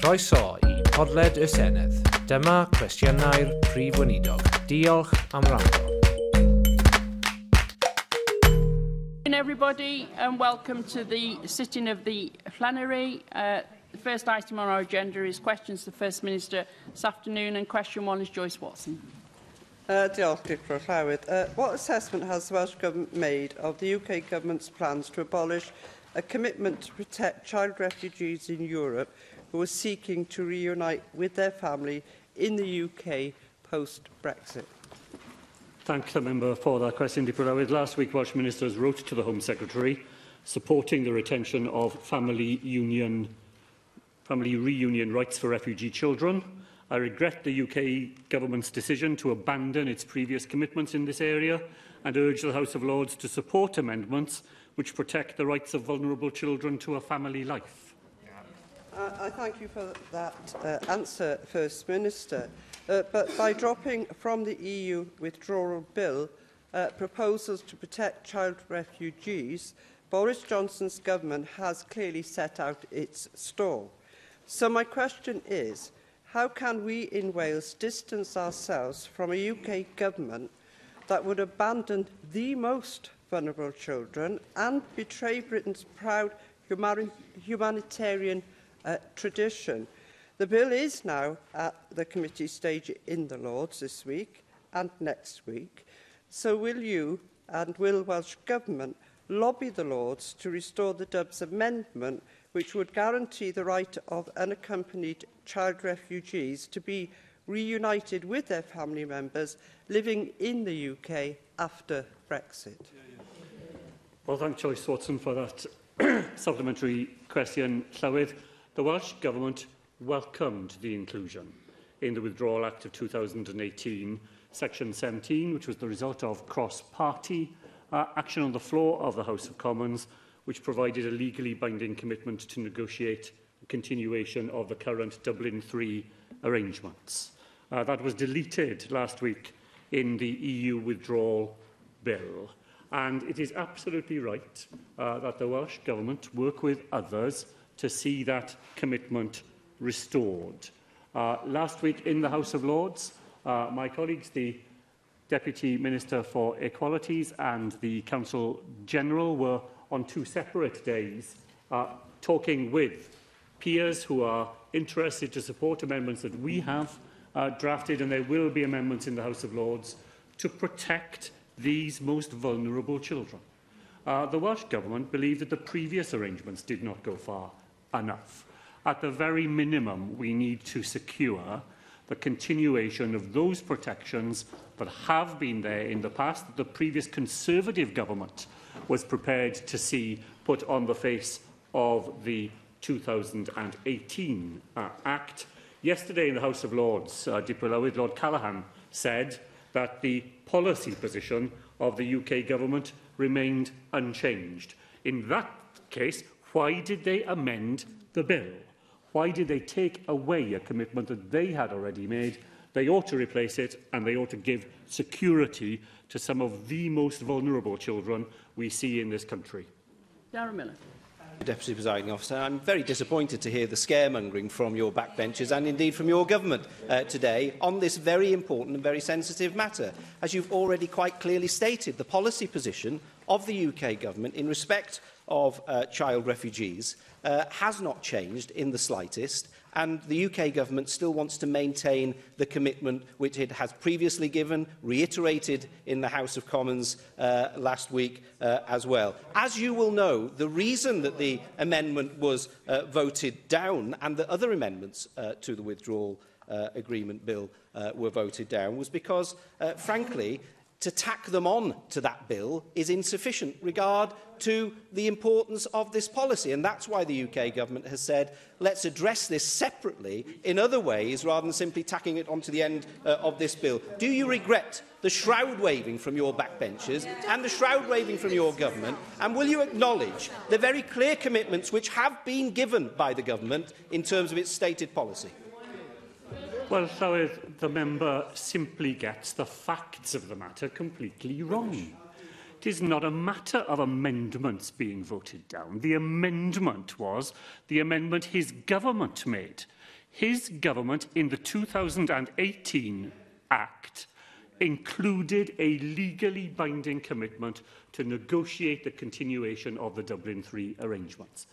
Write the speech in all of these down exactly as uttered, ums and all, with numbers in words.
Croeso I Podled y Senedd. Dyma cwestiynau'r Prif Weinidog. Diolch am wrando. Everybody and welcome to the sitting of the Plenary. Uh, the first item on our agenda is questions to the First Minister this afternoon, and question one is Joyce Watson. Uh, uh, what assessment has the Welsh Government made of the U K Government's plans to abolish a commitment to protect child refugees in Europe who are seeking to reunite with their family in the U K post-Brexit? Thank the member for that question. Last week, Welsh ministers wrote to the Home Secretary supporting the retention of family union, family reunion rights for refugee children. I regret the U K Government's decision to abandon its previous commitments in this area and urge the House of Lords to support amendments which protect the rights of vulnerable children to a family life. Uh, I thank you for that uh, answer, First Minister. Uh, but by dropping from the E U withdrawal bill uh, proposals to protect child refugees, Boris Johnson's government has clearly set out its stall. So my question is, how can we in Wales distance ourselves from a U K government that would abandon the most vulnerable children and betray Britain's proud humani- humanitarian uh, tradition? The bill is now at the committee stage in the Lords this week and next week. So will you and will Welsh Government lobby the Lords to restore the Dubs amendment, which would guarantee the right of unaccompanied child refugees to be reunited with their family members living in the U K after Brexit? Well, thank Joyce Watson for that supplementary question, Llywydd. The Welsh Government welcomed the inclusion in the Withdrawal Act of two thousand eighteen, Section seventeen, which was the result of cross-party uh, action on the floor of the House of Commons, which provided a legally binding commitment to negotiate the continuation of the current Dublin three arrangements. Uh, that was deleted last week in the E U Withdrawal Bill. And it is absolutely right uh, that the Welsh Government work with others to see that commitment restored. Uh, last week in the House of Lords, uh, my colleagues, the Deputy Minister for Equalities and the Council General, were on two separate days uh, talking with peers who are interested to support amendments that we have uh, drafted, and there will be amendments in the House of Lords to protect these most vulnerable children. Uh, the Welsh Government believed that the previous arrangements did not go far enough. At the very minimum, we need to secure the continuation of those protections that have been there in the past, that the previous Conservative government was prepared to see put on the face of the two thousand eighteen uh, Act. Yesterday in the House of Lords, uh, Deputy Lord, Lord Callaghan said that the policy position of the U K government remained unchanged. In that case, why did they amend the bill? Why did they take away a commitment that they had already made? They ought to replace it, and they ought to give security to some of the most vulnerable children we see in this country. Darren Millar. Deputy Presiding Officer, I'm very disappointed to hear the scaremongering from your backbenchers and indeed from your government uh, today on this very important and very sensitive matter. As you've already quite clearly stated, the policy position of the U K government in respect of uh, child refugees uh, has not changed in the slightest, and the U K government still wants to maintain the commitment which it has previously given, reiterated in the House of Commons uh, last week uh, as well. As you will know, the reason that the amendment was uh, voted down and the other amendments uh, to the Withdrawal uh, Agreement Bill uh, were voted down was because, uh, frankly, to tack them on to that bill is insufficient regard to the importance of this policy. And that's why the U K government has said, let's address this separately in other ways rather than simply tacking it onto the end uh, of this bill. Do you regret the shroud waving from your backbenchers and the shroud waving from your government? And will you acknowledge the very clear commitments which have been given by the government in terms of its stated policy? Well, Llywydd, the member simply gets the facts of the matter completely wrong. It is not a matter of amendments being voted down. The amendment was the amendment his government made. his government in the two thousand eighteen Act included a legally binding commitment to negotiate the continuation of the Dublin three arrangements.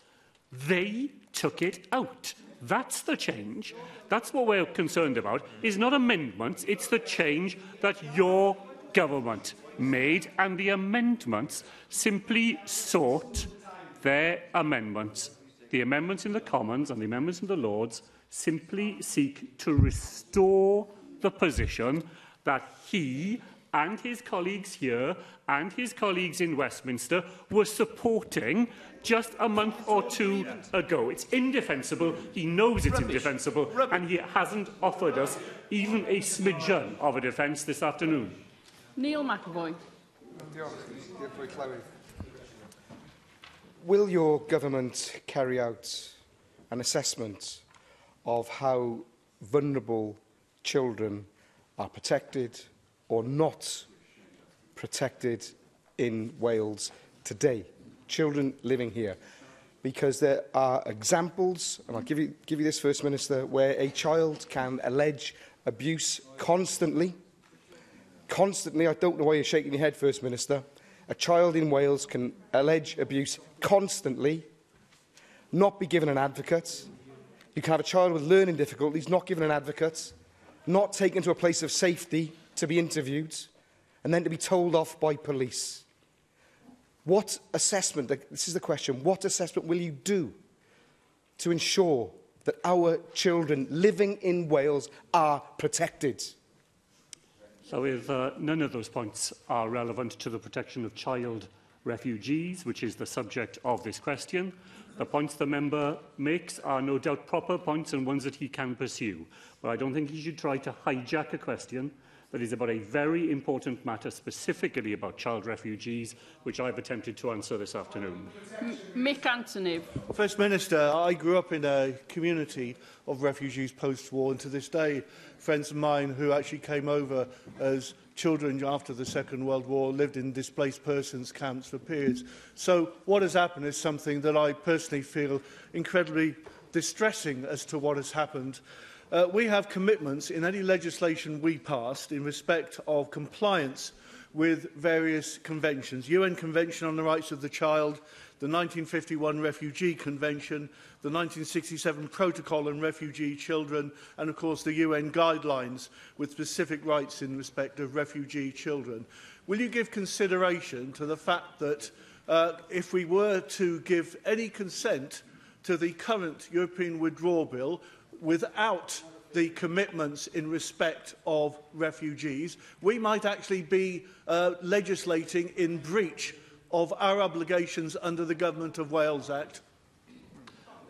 They took it out. That's the change. That's what we're concerned about. It's not amendments, it's the change that your government made, and the amendments simply sought their amendments. The amendments in the Commons and the amendments in the Lords simply seek to restore the position that he and his colleagues here and his colleagues in Westminster were supporting just a month or two ago. It's indefensible. He knows it's indefensible, and he hasn't offered us even a smidgen of a defence this afternoon. Neil McAvoy. Will your government carry out an assessment of how vulnerable children are protected or not protected in Wales today, children living here? Because there are examples, and I'll give you, give you this, First Minister, where a child can allege abuse constantly. Constantly, I don't know why you're shaking your head, First Minister. A child in Wales can allege abuse constantly, not be given an advocate. You can have a child with learning difficulties, not given an advocate, not taken to a place of safety to be interviewed, and then to be told off by police. What assessment, this is the question, what assessment will you do to ensure that our children living in Wales are protected? So if uh, none of those points are relevant to the protection of child refugees, which is the subject of this question, the points the member makes are no doubt proper points and ones that he can pursue. But I don't think he should try to hijack a question that is about a very important matter, specifically about child refugees, which I've attempted to answer this afternoon. M Mick Anthony. Well, First Minister, I grew up in a community of refugees post-war, and to this day, friends of mine who actually came over as children after the Second World War lived in displaced persons camps for periods. So what has happened is something that I personally feel incredibly distressing as to what has happened. Uh, we have commitments in any legislation we passed in respect of compliance with various conventions. U N Convention on the Rights of the Child, the nineteen fifty-one Refugee Convention, the nineteen sixty-seven Protocol on Refugee Children, and of course the U N Guidelines with specific rights in respect of refugee children. Will you give consideration to the fact that uh, if we were to give any consent to the current European Withdrawal Bill, without the commitments in respect of refugees, we might actually be uh, legislating in breach of our obligations under the Government of Wales Act?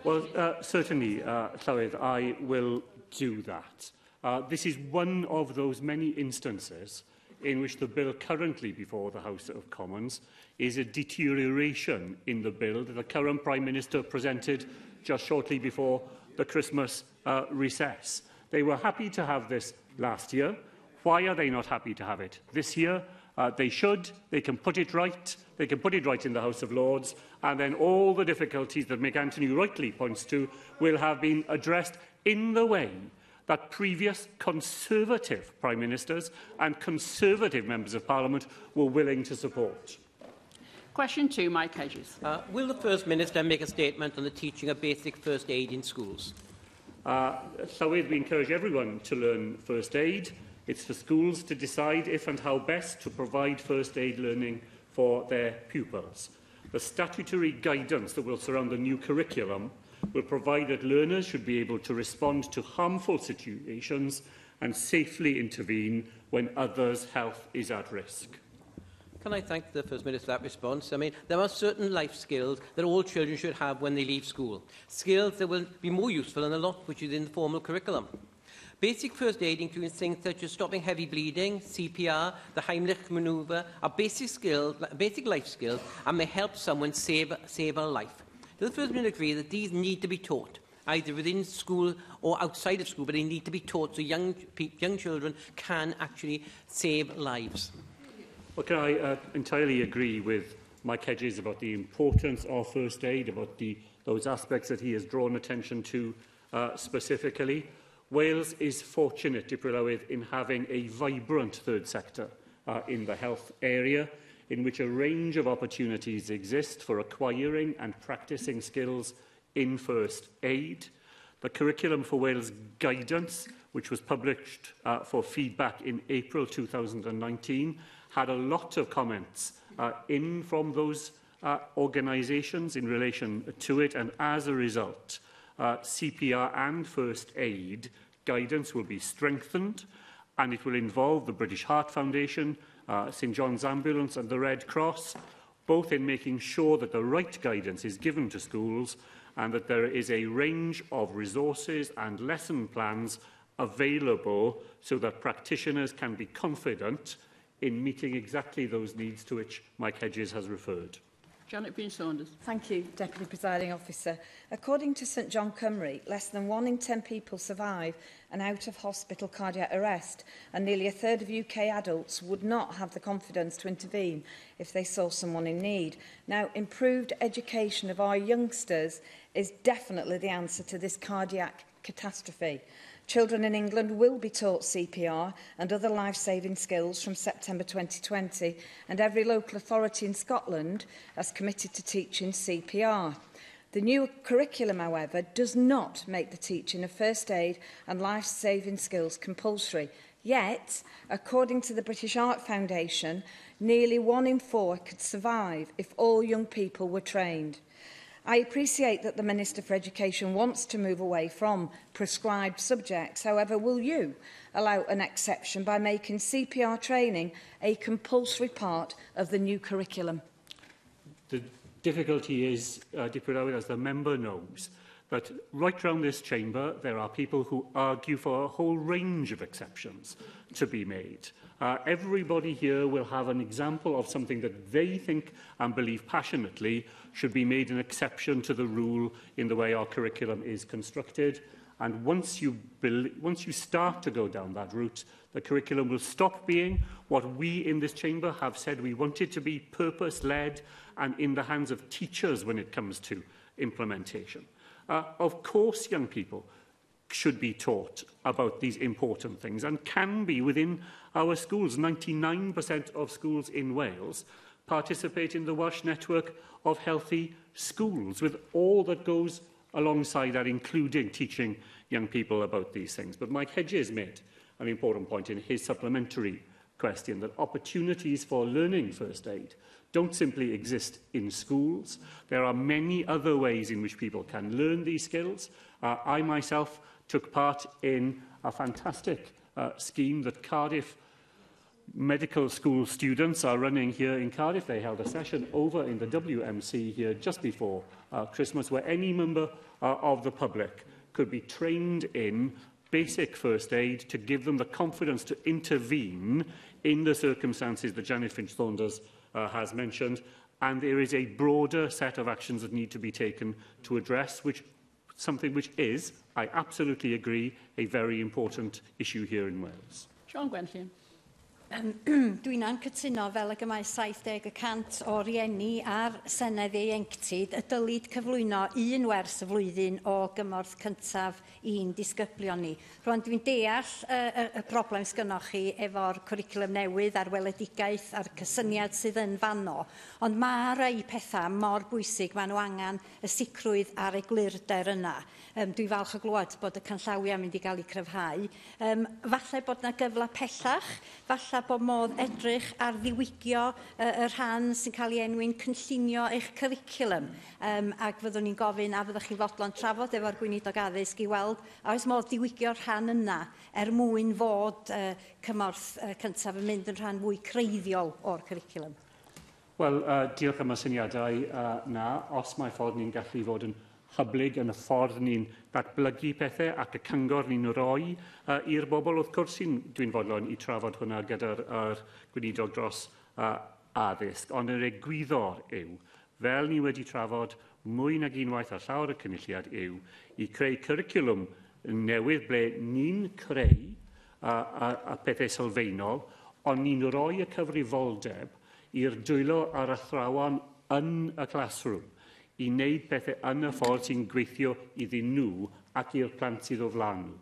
Well, uh, certainly, uh, Llywydd, I will do that. Uh, this is one of those many instances in which the bill currently before the House of Commons is a deterioration in the bill that the current Prime Minister presented just shortly before the Christmas uh, recess. They were happy to have this last year. Why are they not happy to have it this year? Uh, they should. They can put it right. They can put it right in the House of Lords, and then all the difficulties that Mick Anthony rightly points to will have been addressed in the way that previous Conservative Prime Ministers and Conservative Members of Parliament were willing to support. Question two, Mike Hedges. Uh, will the First Minister make a statement on the teaching of basic first aid in schools? Uh, so we encourage everyone to learn first aid. It's for schools to decide if and how best to provide first aid learning for their pupils. The statutory guidance that will surround the new curriculum will provide that learners should be able to respond to harmful situations and safely intervene when others' health is at risk. Can I thank the First Minister for that response? I mean, there are certain life skills that all children should have when they leave school, skills that will be more useful than a lot which is in the formal curriculum. Basic first aid includes things such as stopping heavy bleeding, C P R, the Heimlich manoeuvre, are basic skills, basic life skills, and may help someone save, save a life. Does the First Minister agree that these need to be taught, either within school or outside of school, but they need to be taught so young, young children can actually save lives? Well, can I uh, entirely agree with Mike Hedges about the importance of first aid, about the, those aspects that he has drawn attention to uh, specifically. Wales is fortunate, Di Prylywydd, in having a vibrant third sector uh, in the health area, in which a range of opportunities exist for acquiring and practising skills in first aid. The Curriculum for Wales guidance, which was published uh, for feedback in April two thousand nineteen, had a lot of comments uh, in from those uh, organisations in relation to it, and as a result, uh, C P R and first aid guidance will be strengthened, and it will involve the British Heart Foundation, uh, St John's Ambulance and the Red Cross, both in making sure that the right guidance is given to schools and that there is a range of resources and lesson plans available so that practitioners can be confident in meeting exactly those needs to which Mike Hedges has referred. Janet Bean Saunders. Thank you, Deputy Presiding Officer. According to St John Cymru, less than one in ten people survive an out-of-hospital cardiac arrest, and nearly a third of U K adults would not have the confidence to intervene if they saw someone in need. Now, improved education of our youngsters is definitely the answer to this cardiac catastrophe. Children in England will be taught C P R and other life-saving skills from September twenty twenty, and every local authority in Scotland has committed to teaching C P R. The new curriculum, however, does not make the teaching of first aid and life-saving skills compulsory. Yet, according to the British Heart Foundation, nearly one in four could survive if all young people were trained. I appreciate that the Minister for Education wants to move away from prescribed subjects. However, will you allow an exception by making C P R training a compulsory part of the new curriculum? The difficulty is, uh, Di Prylywydd, as the member knows, that right round this chamber there are people who argue for a whole range of exceptions to be made. Uh, everybody here will have an example of something that they think and believe passionately should be made an exception to the rule in the way our curriculum is constructed. And once you, once you start to go down that route, the curriculum will stop being what we in this chamber have said we want it to be, purpose-led and in the hands of teachers when it comes to implementation. Uh, of course, young people should be taught about these important things and can be within our schools. ninety-nine percent of schools in Wales participate in the Welsh network of healthy schools, with all that goes alongside that, including teaching young people about these things. But Mike Hedges made an important point in his supplementary question that opportunities for learning first aid don't simply exist in schools. There are many other ways in which people can learn these skills. Uh, I myself took part in a fantastic uh, scheme that Cardiff Medical School students are running here in Cardiff. They held a session over in the W M C here just before uh, Christmas, where any member uh, of the public could be trained in basic first aid to give them the confidence to intervene in the circumstances that Janet Finch Saunders uh, has mentioned. And there is a broader set of actions that need to be taken to address, which something which is, I absolutely agree, a very important issue here in Wales. John Gwenllyn. Um, Dwi'n ancytuno fel y gymaint saith deg y cant o rieni a'r Senedd ieuenctid y dylid cyflwyno un wers y flwyddyn o gymorth cyntaf i'n disgyblion ni. Rwan dwi'n deall uh, y broblem sgynnoch chi efo'r cwricwlwm newydd a'r weledigaeth a'r cysyniad sydd yn fano, ond mae rai pethau mor bwysig maen nhw angen y sicrwydd a'r eglurder yna. Um, dwi'n falch o glywed bod y canllawiau mynd i gael eu cryfhau. Um, falle bod yna gyfle pellach, falle bod modd edrych ar ddiwygio uh, y rhan sy'n cael ei enwi'n cynllunio eich cwricwlwm, um, ac fyddwn ni'n gofyn a fyddwch chi'n fodlon trafod efo'r gweinidog addysg i weld a oes modd ddiwygio'r rhan yna er mwyn fod uh, cymorth uh, cyntaf yn mynd yn rhan fwy creiddiol o'r cwricwlwm. Wel, uh, diolch am y syniadau uh, na. Os mae ffordd ni'n gallu fod yn hyblyg yn y ffordd ni'n datblygu pethau ac y cyngor ni'n roi uh, i'r bobl, wrth gwrs dwi'n fodlon i trafod hwnna gyda'r gweinidog dros uh, addysg. Ond yr egwyddor yw, fel ni wedi trafod mwy nag unwaith ar llawer y cynulliad, yw i creu cwricwlwm newydd ble ni'n creu uh, a, a pethau sylfaenol, ond ni'n roi y cyfrifoldeb i'r dwylo a'r athrawon yn y classroom i wneud pethau yn y ffordd sy'n gweithio iddyn nhw ac i'r plant sydd o flaen nhw.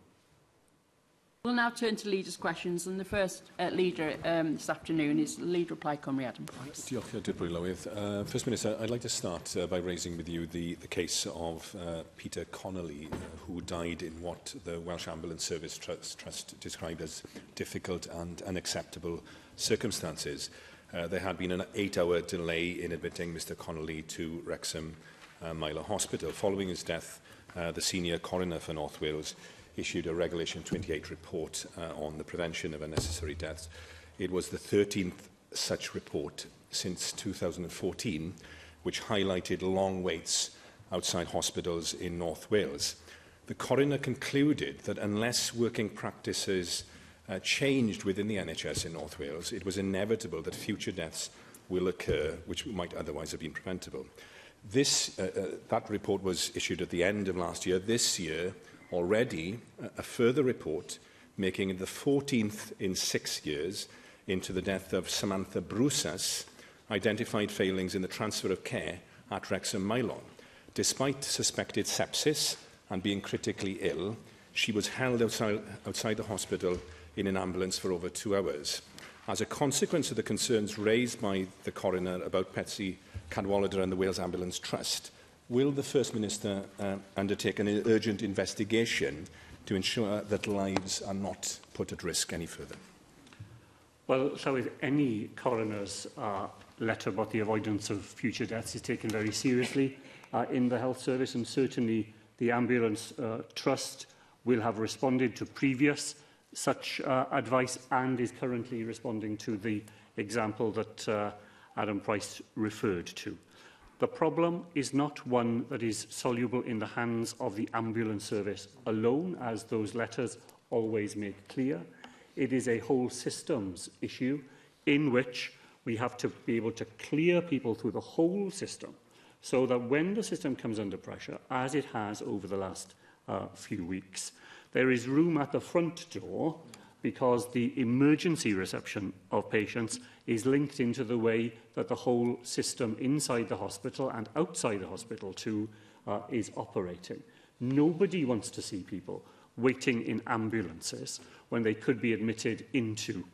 We'll now turn to leaders' questions, and the first uh, leader um, this afternoon is Leader Reply Cymru, Adam Price. Uh, First Minister, I'd like to start uh, by raising with you the, the case of uh, Peter Connolly, uh, who died in what the Welsh Ambulance Service Trust, Trust described as difficult and unacceptable circumstances. Uh, there had been an eight-hour delay in admitting Mr Connolly to Wrexham uh, Myler Hospital. Following his death, uh, the senior coroner for North Wales issued a Regulation twenty-eight report uh, on the prevention of unnecessary deaths. It was the thirteenth such report since two thousand fourteen, which highlighted long waits outside hospitals in North Wales. The coroner concluded that unless working practices uh, changed within the N H S in North Wales, it was inevitable that future deaths will occur, which might otherwise have been preventable. This, uh, uh, that report was issued at the end of last year. This year, already a further report, making it the fourteenth in six years, into the death of Samantha Brousas, identified failings in the transfer of care at Wrexham Mylon. Despite suspected sepsis and being critically ill, she was held outside, outside the hospital in an ambulance for over two hours. As a consequence of the concerns raised by the coroner about Petsy Cadwaladr and the Wales Ambulance Trust, will the First Minister uh, undertake an urgent investigation to ensure that lives are not put at risk any further? Well, so if any coroner's uh, letter about the avoidance of future deaths is taken very seriously uh, in the health service, and certainly the Ambulance uh, Trust will have responded to previous such uh, advice and is currently responding to the example that uh, Adam Price referred to. The problem is not one that is soluble in the hands of the ambulance service alone, as those letters always make clear. It is a whole systems issue in which we have to be able to clear people through the whole system so that when the system comes under pressure, as it has over the last uh, few weeks, there is room at the front door, because the emergency reception of patients is linked into the way that the whole system inside the hospital and outside the hospital too uh, is operating. Nobody wants to see people waiting in ambulances when they could be admitted into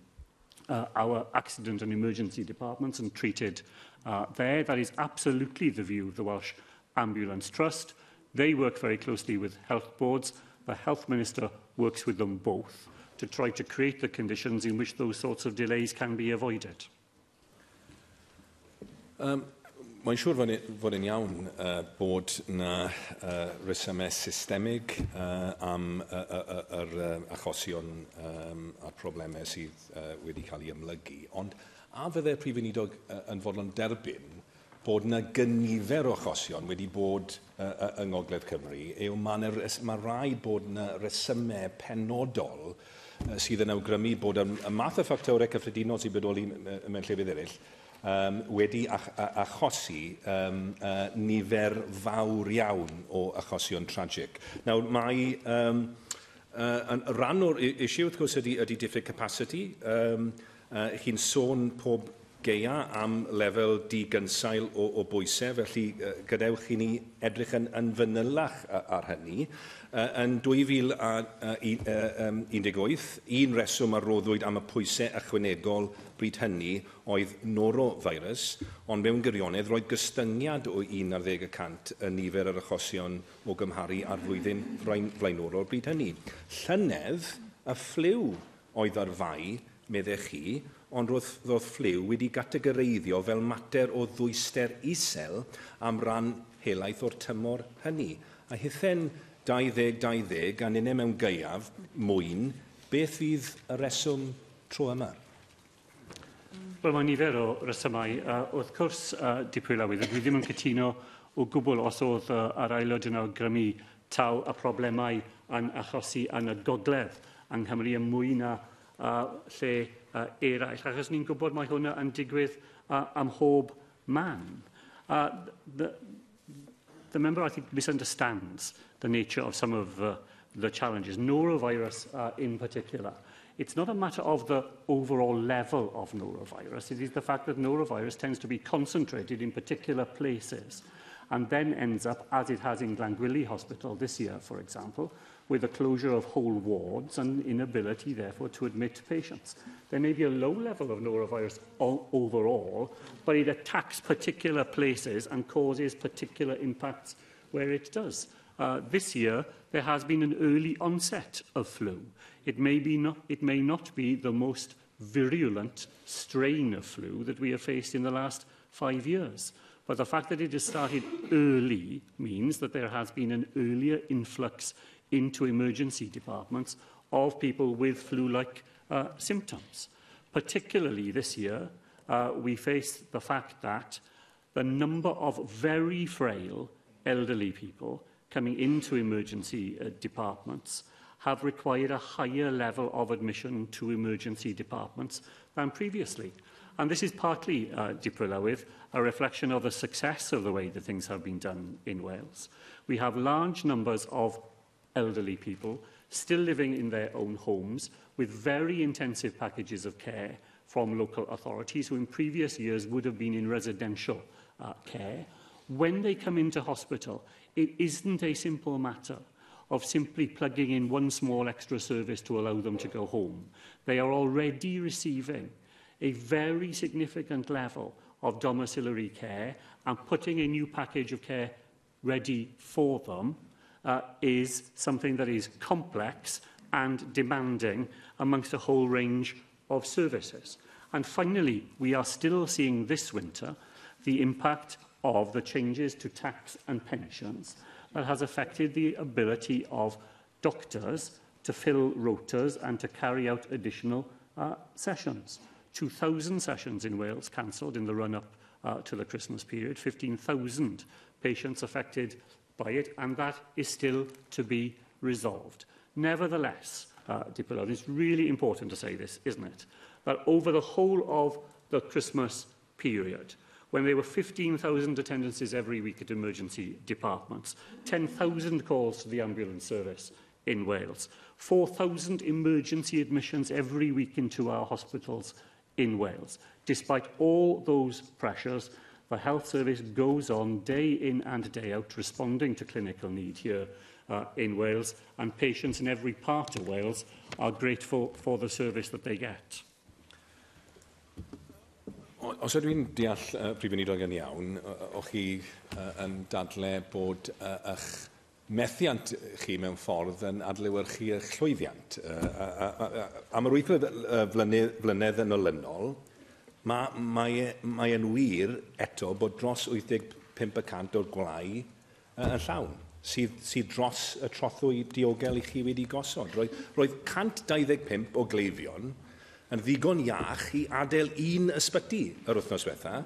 uh, our accident and emergency departments and treated uh, there. That is absolutely the view of the Welsh Ambulance Trust. They work very closely with health boards. The Health Minister works with them both to try to create the conditions in which those sorts of delays can be avoided. Um, Mae'n siŵr fod, fod yn iawn uh, bod na uh, resymau systemig uh, am yr achosion um, a'r problemau sydd uh, wedi cael ei ymlygu, ond a fyddai Prif Weinidog uh, yn fodlon derbyn bod na gynnifer o achosion wedi bod uh, yng Ngogledd Cymru, yw mae ma rhaid bod na resymau penodol sydd yn awgrymu bod y math o ffactorau cyffredinol sy'n bodoli mewn llefydd eraill um, wedi ach achosi um, uh, nifer fawr iawn o achosion tragic. Nawr, mae um, uh, rhan o'r issue, wrth gwrs, ydy, ydy diffyg capacity. Um, uh, Hi'n sôn pob geia am lefel digynsail o, o bwysau, felly uh, gadewch i ni edrych yn, yn fanylach ar hynny. Uh, yn dwy fil a undeg wyth, un reswm a roddwyd am y pwysau ychwanegol bryd hynny oedd norovirus, ond mewn gwirionedd roedd gystyngiad o unarddeg y cant yn nifer yr achosion o gymharu ar flwyddyn flaenorol bryd hynny. Llynedd, y ffliw oedd ar fai, meddech chi, ond roedd, roedd ffliw wedi gategoreiddio fel mater o ddwyster isel am ran helaeth o'r tymor hynny. A hithen dau ddeg dau ddeg, gan unau mewn gaeaf, mwyn, beth fydd y reswm tro yma? Wel, mae nifer o resymau. Uh, wrth cwrs, uh, Dipwy Lawydd, dwi ddim yn cytuno o gwbl os oedd uh, yr aelod yn awgrymu taw y problemau yn achosi yn y gogledd yng Nghymru yn mwy na uh, lle uh, eraill, achos ni'n gwybod mae hwnna yn digwydd uh, am hob man. Uh, the, the member, I think, misunderstands the nature of some of uh, the challenges, norovirus uh, in particular. It's not a matter of the overall level of norovirus. It is the fact that norovirus tends to be concentrated in particular places. and then ends up, as it has in Glangwilly Hospital this year, for example, with a closure of whole wards and inability, therefore, to admit patients. There may be a low level of norovirus overall, but it attacks particular places and causes particular impacts where it does. Uh, this year, there has been an early onset of flu. It may be not, it may not be the most virulent strain of flu that we have faced in the last five years. But the fact that it has started early means that there has been an earlier influx into emergency departments of people with flu-like uh, symptoms. Particularly this year, uh, we faced the fact that the number of very frail elderly people coming into emergency uh, departments have required a higher level of admission to emergency departments than previously. And this is partly, uh, Di Prylywydd, a reflection of the success of the way that things have been done in Wales. We have large numbers of elderly people still living in their own homes with very intensive packages of care from local authorities who in previous years would have been in residential uh, care. When they come into hospital, it isn't a simple matter of simply plugging in one small extra service to allow them to go home. They are already receiving a very significant level of domiciliary care, and putting a new package of care ready for them uh, is something that is complex and demanding amongst a whole range of services. And finally, we are still seeing this winter the impact of the changes to tax and pensions that has affected the ability of doctors to fill rotas and to carry out additional uh, sessions. two thousand sessions in Wales cancelled in the run-up uh, to the Christmas period, fifteen thousand patients affected by it, and that is still to be resolved. Nevertheless, uh, Di Prylywydd, it's really important to say this, isn't it, that over the whole of the Christmas period, when there were fifteen thousand attendances every week at emergency departments, ten thousand calls to the ambulance service in Wales, four thousand emergency admissions every week into our hospitals in Wales. Despite all those pressures, the health service goes on day in and day out responding to clinical need here uh, in Wales, and patients in every part of Wales are grateful for the service that they get. Os ydw'n deall, uh, prif weinidog, iawn, o'ch chi uh, yn dadle bod uh, eich methiant chi mewn ffordd yn adlewyrchu eich llwyddiant. Uh, am yr wythfed uh, flynedd, flynedd yn olynol, mae mae, mae yn wir eto bod dros wyth deg pump y cant o'r gwlau uh, yn llawn, sydd, sydd dros y trothwy diogel i chi wedi gosod. Roedd, roedd cant dau ddeg pump o gleifion yn ddigon iach i adael un ysbyty yr wythnos diwetha,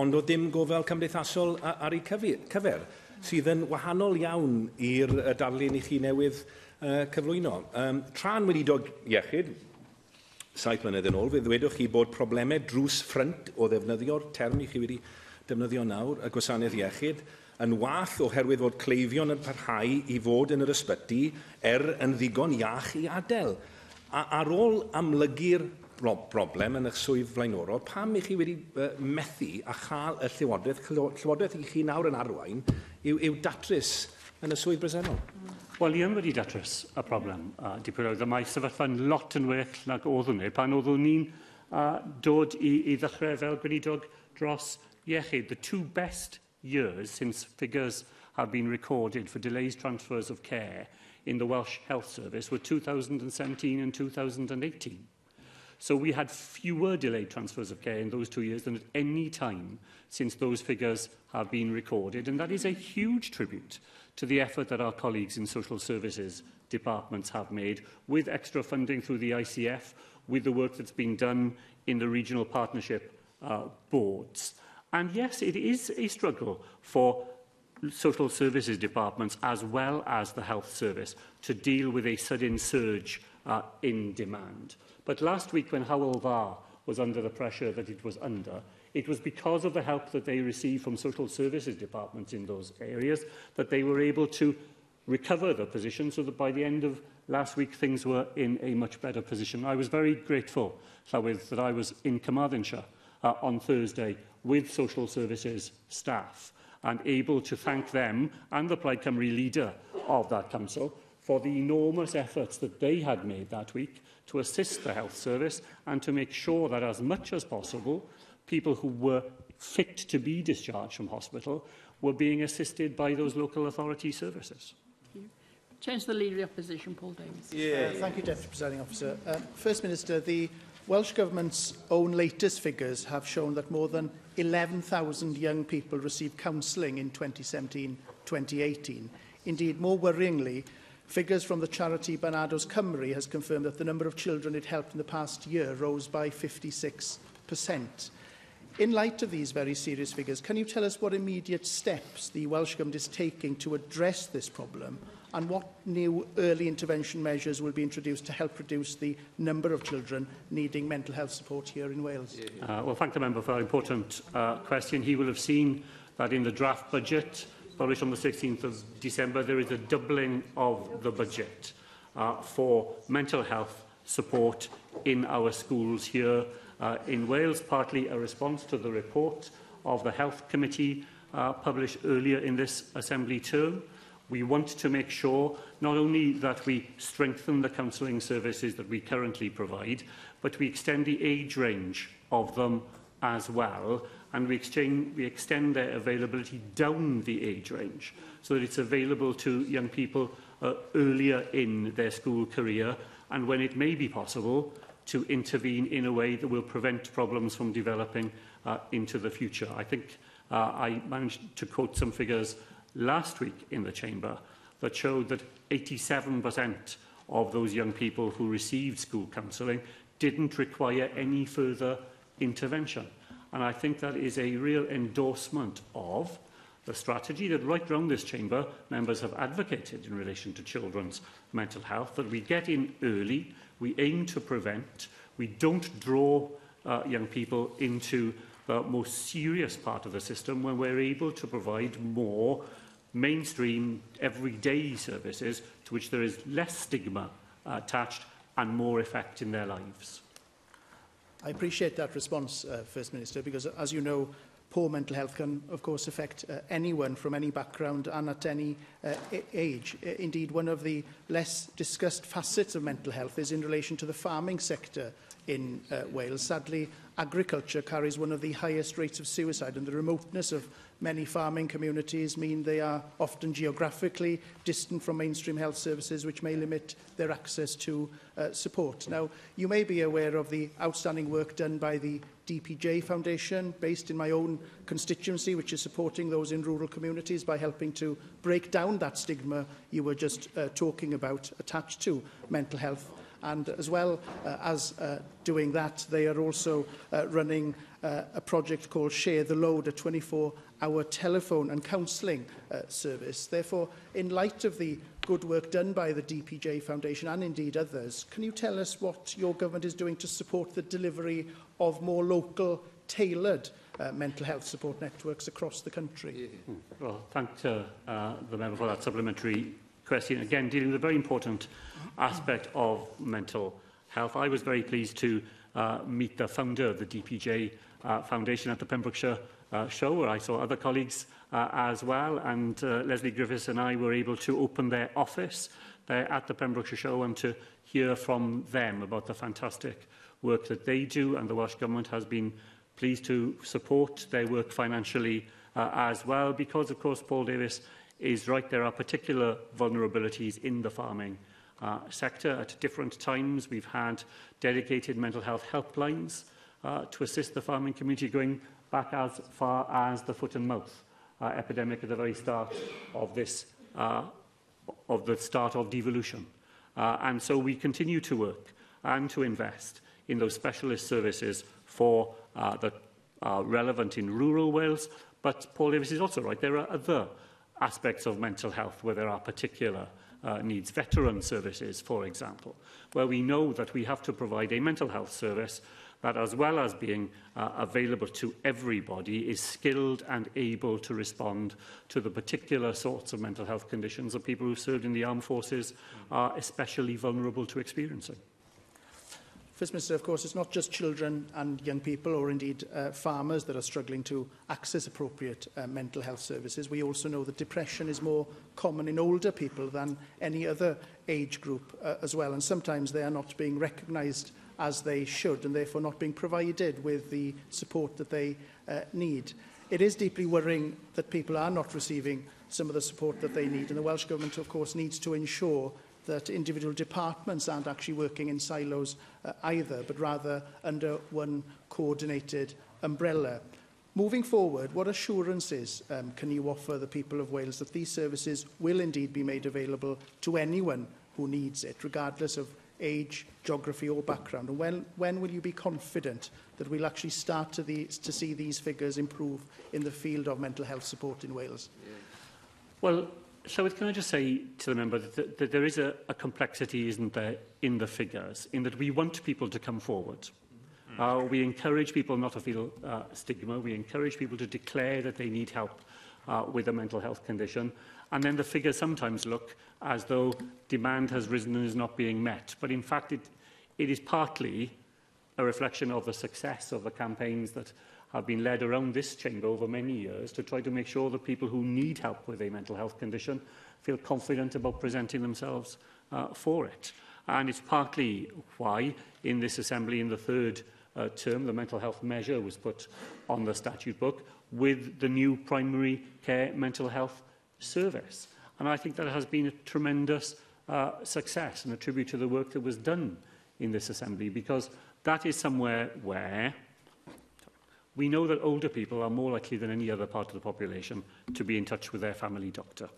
ond o ddim gofal cymdeithasol ar ei cyfer, sydd yn wahanol iawn i'r darlun i chi newydd uh, cyflwyno. Um, Tra'n weinidog iechyd, saith mlynedd yn ôl, fe ddwedwch chi bod problemau drws ffrynt o ddefnyddio'r term i chi wedi defnyddio nawr, y gwasanaeth iechyd, yn wath oherwydd fod cleifion yn parhau i fod yn yr ysbyty er yn ddigon iach i adael. A ar ôl amlygu'r problem yn eich swydd flaenorol, pam i chi wedi uh, methu a chael y llywodraeth, llywodraeth i chi nawr yn arwain, yw, yw datrys yn y swydd bresennol? Wel, i yn wedi datrys y problem, uh, Di Prylywydd, mae sefyllfa'n lot yn well nag oeddwn ni, pan oeddwn ni'n uh, dod i, i ddechrau fel gweinidog dros iechyd. The two best years since figures have been recorded for delays transfers of care in the Welsh Health Service were two thousand seventeen and two thousand eighteen. So we had fewer delayed transfers of care in those two years than at any time since those figures have been recorded. And that is a huge tribute to the effort that our colleagues in social services departments have made, with extra funding through the I C F, with the work that's been done in the regional partnership uh, boards. And yes, it is a struggle for social services departments as well as the health service to deal with a sudden surge uh, in demand. But last week, when Huw Irranca-Davies was under the pressure that it was under, it was because of the help that they received from social services departments in those areas that they were able to recover the position, so that by the end of last week things were in a much better position. I was very grateful, Llywydd, that I was in Carmarthenshire uh, on Thursday with social services staff, and able to thank them and the Plaid Cymru leader of that council for the enormous efforts that they had made that week to assist the health service and to make sure that as much as possible people who were fit to be discharged from hospital were being assisted by those local authority services. Change the Leader of the Opposition, Paul Davies. Yeah. Uh, thank you, Deputy Presiding Officer. Uh, First Minister, the Welsh Government's own latest figures have shown that more than eleven thousand young people received counselling in twenty seventeen twenty eighteen. Indeed, more worryingly, figures from the charity Barnados Cymru has confirmed that the number of children it helped in the past year rose by fifty-six percent. In light of these very serious figures, can you tell us what immediate steps the Welsh Government is taking to address this problem, and what new early intervention measures will be introduced to help reduce the number of children needing mental health support here in Wales? Uh, well, thank the member for an important uh, question. He will have seen that in the draft budget published on the sixteenth of December, there is a doubling of the budget uh, for mental health support in our schools here uh, in Wales, partly a response to the report of the Health Committee uh, published earlier in this Assembly term. We want to make sure not only that we strengthen the counselling services that we currently provide, but we extend the age range of them as well, and we, exchange, we extend their availability down the age range so that it's available to young people uh, earlier in their school career, and when it may be possible to intervene in a way that will prevent problems from developing uh, into the future. I think uh, I managed to quote some figures last week in the chamber that showed that eighty-seven percent of those young people who received school counselling didn't require any further intervention. And I think that is a real endorsement of the strategy that right round this chamber members have advocated in relation to children's mental health, that we get in early, we aim to prevent, we don't draw uh, young people into the most serious part of the system when we're able to provide more mainstream, everyday services to which there is less stigma uh, attached and more effect in their lives. I appreciate that response, uh, First Minister, because, as you know, poor mental health can, of course, affect uh, anyone from any background and at any uh, age. Indeed, one of the less discussed facets of mental health is in relation to the farming sector in uh, Wales. Sadly, agriculture carries one of the highest rates of suicide, and the remoteness of many farming communities mean they are often geographically distant from mainstream health services, which may limit their access to uh, support. Now, you may be aware of the outstanding work done by the D P J Foundation, based in my own constituency, which is supporting those in rural communities by helping to break down that stigma you were just uh, talking about attached to mental health. And as well uh, as uh, doing that, they are also uh, running uh, a project called Share the Load, a twenty-four hour telephone and counselling uh, service. Therefore, in light of the good work done by the D P J Foundation and indeed others, can you tell us what your government is doing to support the delivery of more local, tailored uh, mental health support networks across the country? Yeah. Well, thank uh, uh, the member for that supplementary question, again dealing with a very important aspect of mental health. I was very pleased to uh, meet the founder of the D P J uh, Foundation at the Pembrokeshire uh, Show, where I saw other colleagues uh, as well, and uh, Leslie Griffiths and I were able to open their office there at the Pembrokeshire Show and to hear from them about the fantastic work that they do, and the Welsh Government has been pleased to support their work financially uh, as well, because, of course, Paul Davies is right, there are particular vulnerabilities in the farming uh, sector. At different times, we've had dedicated mental health helplines uh, to assist the farming community, going back as far as the foot and mouth uh, epidemic at the very start of this, uh, of the start of devolution. Uh, and so we continue to work and to invest in those specialist services for uh, that are relevant in rural Wales. But Paul Davies is also right, there are other aspects of mental health where there are particular uh, needs, veteran services, for example, where we know that we have to provide a mental health service that, as well as being uh, available to everybody, is skilled and able to respond to the particular sorts of mental health conditions that people who served in the armed forces are especially vulnerable to experiencing. First Minister, of course, it's not just children and young people or indeed uh, farmers that are struggling to access appropriate uh, mental health services. We also know that depression is more common in older people than any other age group uh, as well, and sometimes they are not being recognised as they should and therefore not being provided with the support that they uh, need. It is deeply worrying that people are not receiving some of the support that they need, and the Welsh Government, of course, needs to ensure that individual departments aren't actually working in silos uh, either, but rather under one coordinated umbrella. Moving forward, what assurances um, can you offer the people of Wales that these services will indeed be made available to anyone who needs it, regardless of age, geography or background? And when, when will you be confident that we'll actually start to, the, to see these figures improve in the field of mental health support in Wales? Well, Llywydd, can I just say to the member that, that there is a, a complexity, isn't there, in the figures, in that we want people to come forward. Mm. Uh, we encourage people not to feel uh, stigma. We encourage people to declare that they need help uh, with a mental health condition. And then the figures sometimes look as though demand has risen and is not being met. But in fact, it, it is partly a reflection of the success of the campaigns that have been led around this chamber over many years to try to make sure that people who need help with a mental health condition feel confident about presenting themselves uh, for it. And it's partly why, in this Assembly, in the third uh, term, the mental health measure was put on the statute book with the new primary care mental health service. And I think that has been a tremendous uh, success and a tribute to the work that was done in this Assembly, because that is somewhere where we know that older people are more likely than any other part of the population to be in touch with their family doctor.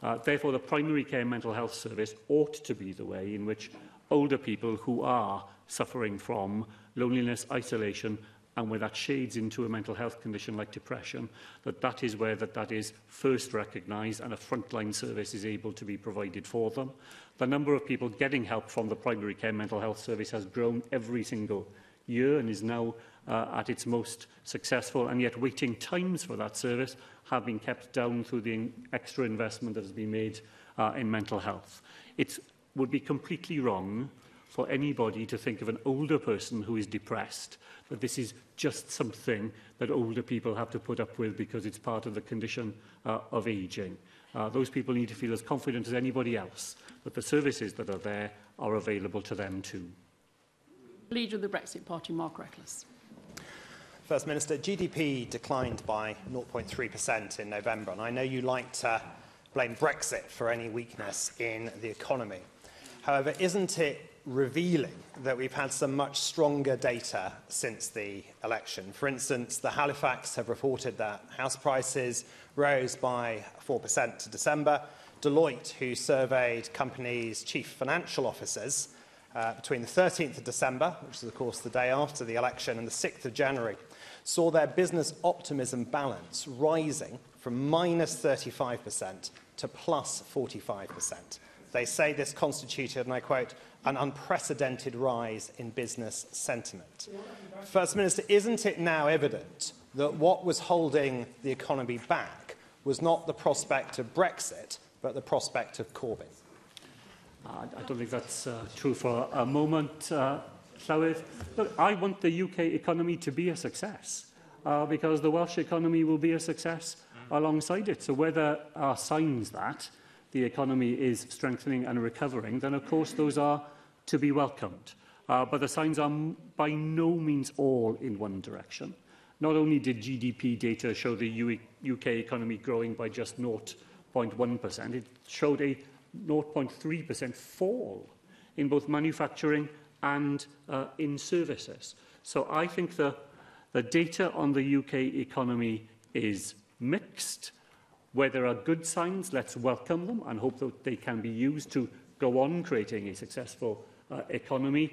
Uh, therefore, the primary care mental health service ought to be the way in which older people who are suffering from loneliness, isolation, and where that shades into a mental health condition like depression, that that is where that, that is first recognised and a frontline service is able to be provided for them. The number of people getting help from the primary care mental health service has grown every single year and is now Uh, at its most successful, and yet waiting times for that service have been kept down through the in extra investment that has been made uh, in mental health. It would be completely wrong for anybody to think of an older person who is depressed, that this is just something that older people have to put up with because it's part of the condition uh, of ageing. Uh, those people need to feel as confident as anybody else that the services that are there are available to them too. Leader of the Brexit Party, Mark Reckless. First Minister, G D P declined by zero point three percent in November, and I know you like to blame Brexit for any weakness in the economy. However, isn't it revealing that we've had some much stronger data since the election? For instance, the Halifax have reported that house prices rose by four percent to December. Deloitte, who surveyed companies' chief financial officers, Uh, between the thirteenth of December, which is of course the day after the election, and the sixth of January, saw their business optimism balance rising from minus thirty-five percent to plus forty-five percent. They say this constituted, and I quote, an unprecedented rise in business sentiment. First Minister, isn't it now evident that what was holding the economy back was not the prospect of Brexit, but the prospect of Corbyn? Uh, I don't think that's uh, true for a moment, uh, Llywydd. Look, I want the U K economy to be a success, uh, because the Welsh economy will be a success alongside it. So whether there are signs that the economy is strengthening and recovering, then of course those are to be welcomed. Uh, but the signs are by no means all in one direction. Not only did G D P data show the U K economy growing by just zero point one percent, it showed a zero point three percent fall in both manufacturing and uh, in services. So I think the, the data on the U K economy is mixed. Where there are good signs, let's welcome them and hope that they can be used to go on creating a successful uh, economy.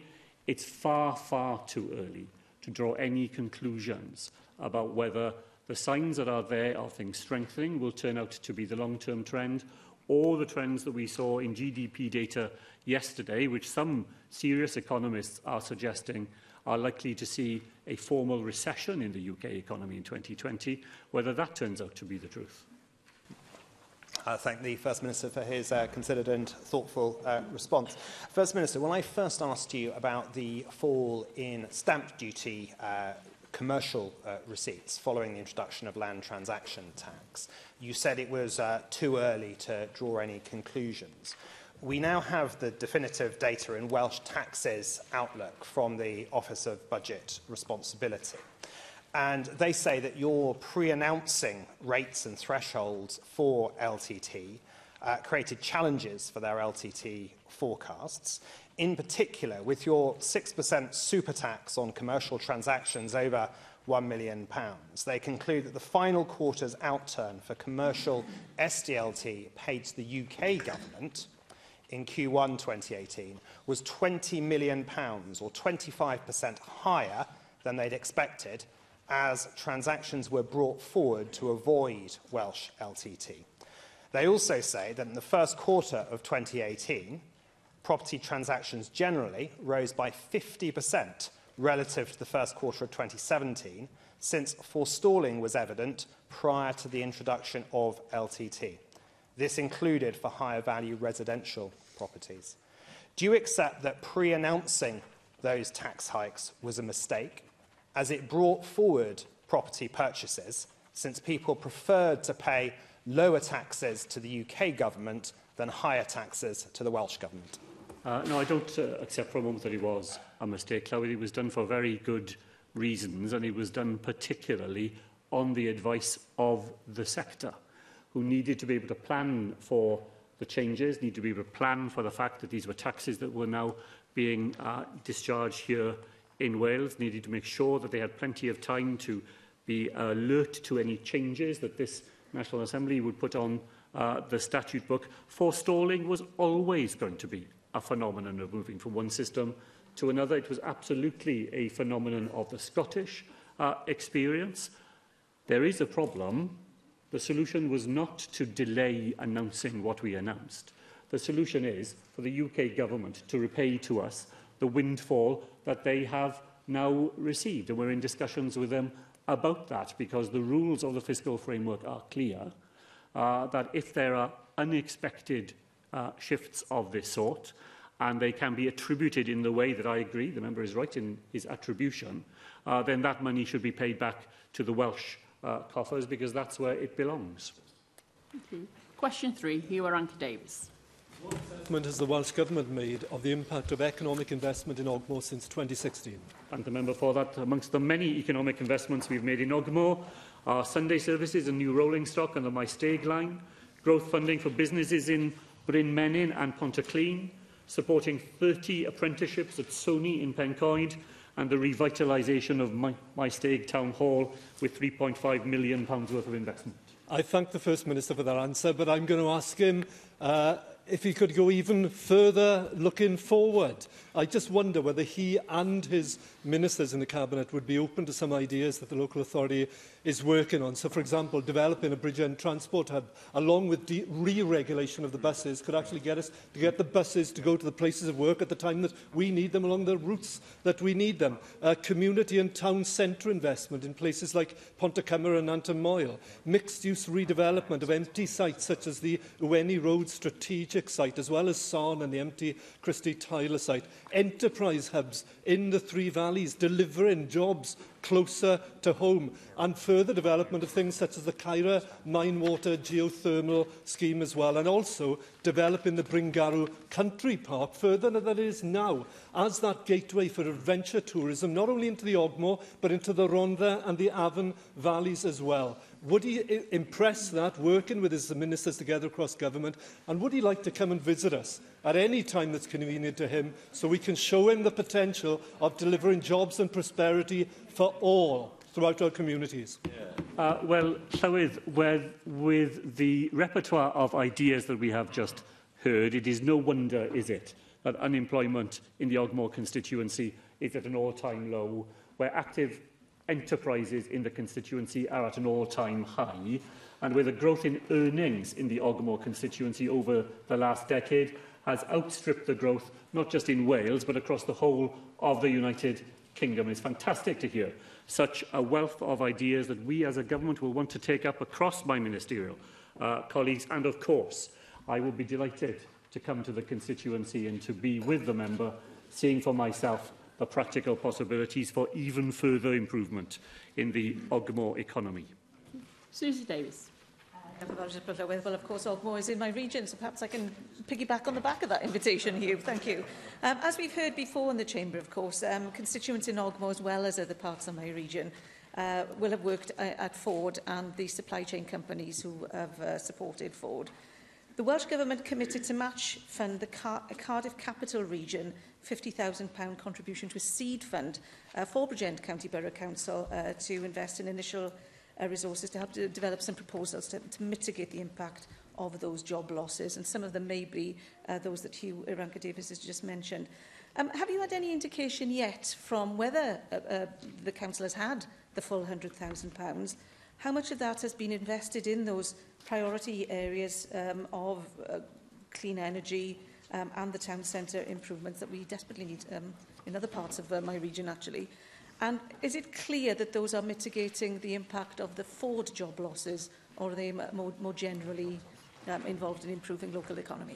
It's far, far too early to draw any conclusions about whether the signs that are there of things strengthening will turn out to be the long-term trend, or the trends that we saw in G D P data yesterday, which some serious economists are suggesting are likely to see a formal recession in the U K economy in twenty twenty, whether that turns out to be the truth. I thank the First Minister for his uh, considered and thoughtful uh, response. First Minister, when I first asked you about the fall in stamp duty uh, commercial uh, receipts following the introduction of land transaction tax, you said it was uh, too early to draw any conclusions. We now have the definitive data in Welsh taxes outlook from the Office of Budget Responsibility. And they say that your pre-announcing rates and thresholds for L T T uh, created challenges for their L T T forecasts. In particular, with your six percent super tax on commercial transactions over one million pounds, they conclude that the final quarter's outturn for commercial S D L T paid to the U K government in Q one twenty eighteen was twenty million pounds, or twenty-five percent higher than they'd expected, as transactions were brought forward to avoid Welsh L T T. They also say that in the first quarter of twenty eighteen, property transactions generally rose by fifty percent relative to the first quarter of twenty seventeen, since forestalling was evident prior to the introduction of L T T. This included for higher value residential properties. Do you accept that pre-announcing those tax hikes was a mistake, as it brought forward property purchases, since people preferred to pay lower taxes to the U K government than higher taxes to the Welsh government? Uh, no, I don't uh, accept for a moment that it was a mistake. Clearly, it was done for very good reasons, and it was done particularly on the advice of the sector, who needed to be able to plan for the changes, needed to be able to plan for the fact that these were taxes that were now being uh, discharged here in Wales, needed to make sure that they had plenty of time to be alert to any changes that this National Assembly would put on uh, the statute book. Forestalling was always going to be a phenomenon of moving from one system to another. It was absolutely a phenomenon of the Scottish uh, experience. There is a problem. The solution was not to delay announcing what we announced. The solution is for the U K government to repay to us the windfall that they have now received. And we're in discussions with them about that, because the rules of the fiscal framework are clear uh, that if there are unexpected uh, shifts of this sort, and they can be attributed in the way that I agree, the member is right in his attribution, uh, then that money should be paid back to the Welsh Uh, coffers, because that's where it belongs. Thank you. Question three, Huw Irranca-Davies. What assessment has the Welsh Government made of the impact of economic investment in Ogmore since twenty sixteen? Thank the member for that. Amongst the many economic investments we've made in Ogmore are Sunday services and new rolling stock under my Stag line, growth funding for businesses in Bryn Menyn and Pontyclean, supporting thirty apprenticeships at Sony in Pencoed, and the revitalisation of my, my Stag Town Hall with three point five million pounds worth of investment. I thank the First Minister for that answer, but I'm going to ask him uh, if he could go even further looking forward. I just wonder whether he and his ministers in the Cabinet would be open to some ideas that the local authority is working on. So, for example, developing a Bridgend transport hub, along with re-regulation of the buses, could actually get us to get the buses to go to the places of work at the time that we need them, along the routes that we need them. Uh, community and town centre investment in places like Pontycummer and Nanton Moyle. Mixed-use redevelopment of empty sites, such as the Ueni Road strategic site, as well as Sarn and the empty Christie Tyler site. Enterprise hubs in the Three Valleys, delivering jobs closer to home, and further development of things such as the Caira mine water geothermal scheme as well, and also developing the Bringarw Country Park further than it is now, as that gateway for adventure tourism, not only into the Ogmore, but into the Rhondda and the Avon valleys as well. Would he impress that, working with his ministers together across government, and would he like to come and visit us at any time that's convenient to him, so we can show him the potential of delivering jobs and prosperity for all throughout our communities? Yeah. Uh, well, Llywydd, with, with the repertoire of ideas that we have just heard, it is no wonder, is it, that unemployment in the Ogmore constituency is at an all-time low, where active enterprises in the constituency are at an all-time high, and where the growth in earnings in the Ogmore constituency over the last decade has outstripped the growth not just in Wales but across the whole of the United Kingdom. It's fantastic to hear such a wealth of ideas that we as a government will want to take up across my ministerial uh, colleagues. And of course, I will be delighted to come to the constituency and to be with the member, seeing for myself the practical possibilities for even further improvement in the Ogmore economy. Suzy Davies. Well, of course, Ogmore is in my region, so perhaps I can piggyback on the back of that invitation, Huw. Thank you. Um, as we've heard before in the Chamber, of course, um, constituents in Ogmore, as well as other parts of my region, uh, will have worked uh, at Ford and the supply chain companies who have uh, supported Ford. The Welsh Government committed to match fund the Car Cardiff Capital Region fifty thousand pounds contribution to a seed fund uh, for Bridgend County Borough Council uh, to invest in initial uh, resources to help to develop some proposals to, to mitigate the impact of those job losses. And some of them may be uh, those that Huw Irranca-Davies has just mentioned. Um, have you had any indication yet from whether uh, uh, the council has had the full one hundred thousand pounds? How much of that has been invested in those priority areas um, of uh, clean energy um, and the town centre improvements that we desperately need um, in other parts of uh, my region, actually? And is it clear that those are mitigating the impact of the Ford job losses, or are they more, more generally um, involved in improving local economy?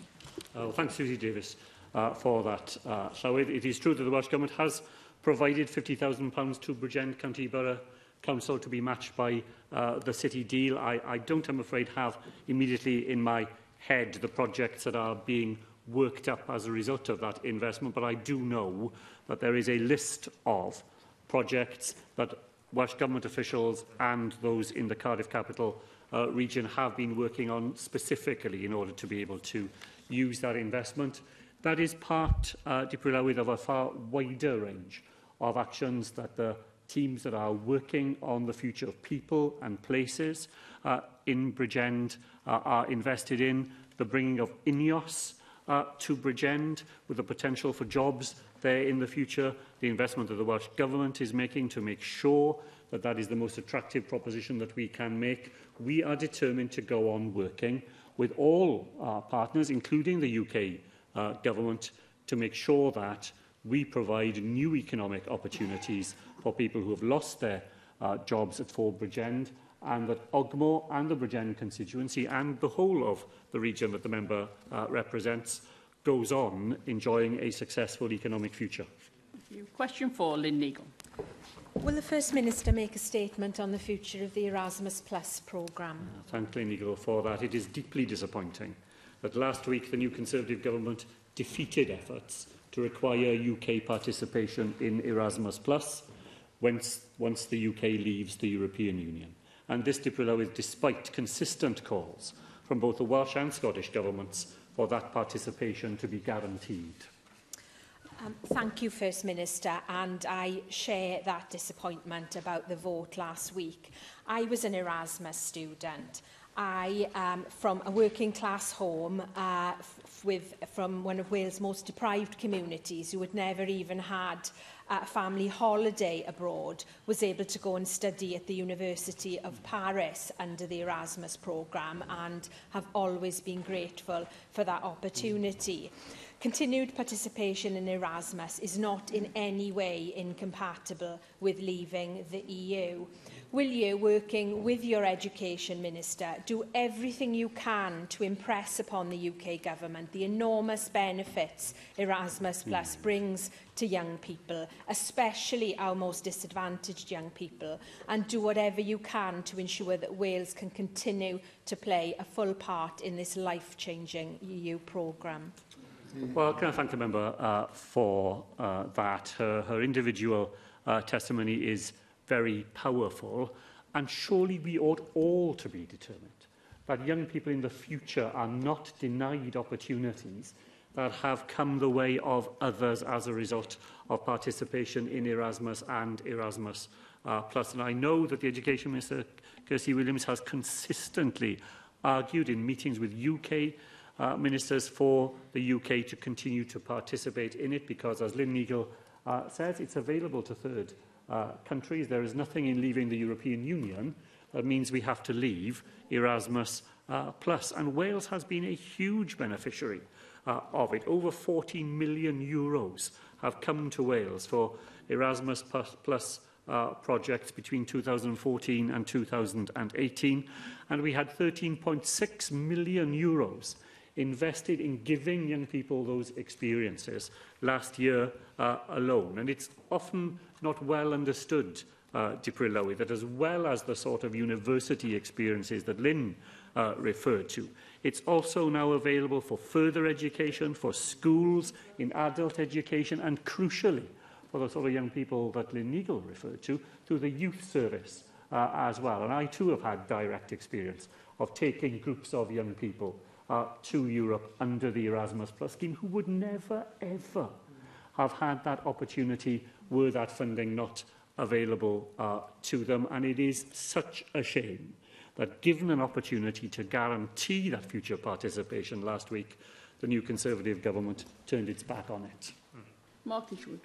Uh, well, thanks, Suzy Davies, uh, for that. Uh, so it, it is true that the Welsh Government has provided fifty thousand pounds to Bridgend County Borough Council to be matched by uh, the City Deal. I, I don't, I'm afraid, have immediately in my head the projects that are being worked up as a result of that investment, but I do know that there is a list of projects that Welsh Government officials and those in the Cardiff Capital uh, region have been working on specifically in order to be able to use that investment. That is part, uh, Deputy Llywydd, of a far wider range of actions that the teams that are working on the future of people and places uh, in Bridgend uh, are invested in. The bringing of INEOS uh, to Bridgend, with the potential for jobs there in the future. The investment that the Welsh Government is making to make sure that that is the most attractive proposition that we can make. We are determined to go on working with all our partners, including the U K uh, Government, to make sure that we provide new economic opportunities for people who have lost their uh, jobs at Ford Bridgend, and that Ogmore and the Bridgend constituency and the whole of the region that the member uh, represents goes on enjoying a successful economic future. Question for Lynne Neagle. Will the First Minister make a statement on the future of the Erasmus Plus programme? Uh, thank Lynne Neagle for that. It is deeply disappointing that last week the new Conservative government defeated efforts to require U K participation in Erasmus+, once, once the U K leaves the European Union. And this, Deputy Llywydd, despite consistent calls from both the Welsh and Scottish governments for that participation to be guaranteed. Um, thank you, First Minister, and I share that disappointment about the vote last week. I was an Erasmus student. I am um, from a working class home uh, with, from one of Wales' most deprived communities, who had never even had a family holiday abroad, was able to go and study at the University of Paris under the Erasmus programme, and have always been grateful for that opportunity. Continued participation in Erasmus is not in any way incompatible with leaving the E U. Will you, working with your Education Minister, do everything you can to impress upon the U K Government the enormous benefits Erasmus Plus brings to young people, especially our most disadvantaged young people, and do whatever you can to ensure that Wales can continue to play a full part in this life-changing E U programme? Well, can I thank the member uh, for uh, that? Her, her individual uh, testimony is very powerful, and surely we ought all to be determined that young people in the future are not denied opportunities that have come the way of others as a result of participation in Erasmus and Erasmus uh, Plus. And I know that the Education Minister, Kirsty Williams, has consistently argued in meetings with U K uh, ministers for the U K to continue to participate in it, because, as Lynne Neagle uh, says, it's available to third Uh, countries. There is nothing in leaving the European Union that means we have to leave Erasmus uh, Plus. And Wales has been a huge beneficiary uh, of it. Over forty million euros have come to Wales for Erasmus Plus uh, projects between two thousand fourteen and two thousand eighteen, and we had thirteen point six million euros invested in giving young people those experiences last year uh, alone. And it's often not well understood, uh, Dirprwy Lywydd, that as well as the sort of university experiences that Lynne uh, referred to, it's also now available for further education, for schools, in adult education, and crucially for the sort of young people that Lynne Neagle referred to, through the youth service uh, as well. And I too have had direct experience of taking groups of young people Uh, to Europe under the Erasmus+ scheme, who would never, ever have had that opportunity were that funding not available uh, to them. And it is such a shame that, given an opportunity to guarantee that future participation last week, the new Conservative government turned its back on it. Mark Dishwood.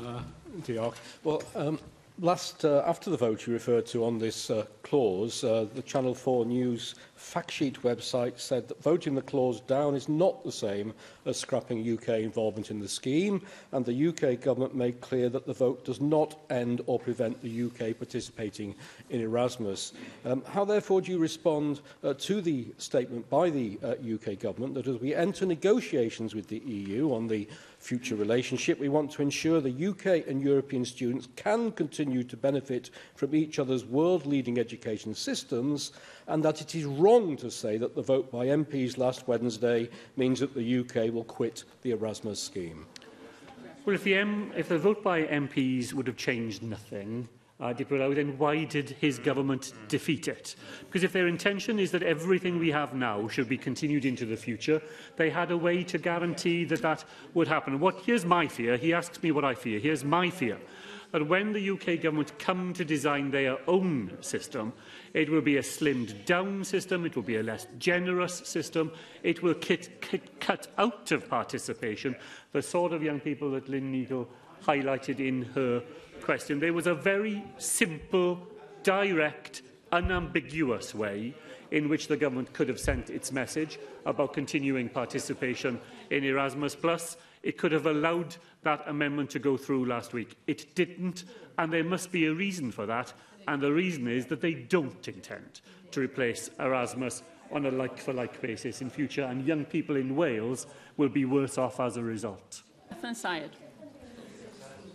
Uh, Diolch. Well, um, last, uh, after the vote you referred to on this uh, clause, uh, the Channel four News fact sheet website said that voting the clause down is not the same as scrapping U K involvement in the scheme, and the U K government made clear that the vote does not end or prevent the U K participating in Erasmus. Um, how, therefore, do you respond uh, to the statement by the uh, U K government that as we enter negotiations with the E U on the future relationship, we want to ensure the U K and European students can continue to benefit from each other's world-leading education systems, and that it is wrong to say that the vote by M Ps last Wednesday means that the U K will quit the Erasmus scheme? Well, if the, M if the vote by M Ps would have changed nothing, uh, Dirprwy Lywydd, then why did his government defeat it? Because if their intention is that everything we have now should be continued into the future, they had a way to guarantee that that would happen. What, here's my fear. He asks me what I fear. Here's my fear. That when the U K government come to design their own system, it will be a slimmed-down system, it will be a less generous system, it will kit, kit, cut out of participation the sort of young people that Lynne Neagle highlighted in her question. There was a very simple, direct, unambiguous way in which the government could have sent its message about continuing participation in Erasmus+. It could have allowed that amendment to go through last week. It didn't, and there must be a reason for that, and the reason is that they don't intend to replace Erasmus on a like-for-like basis in future, and young people in Wales will be worse off as a result.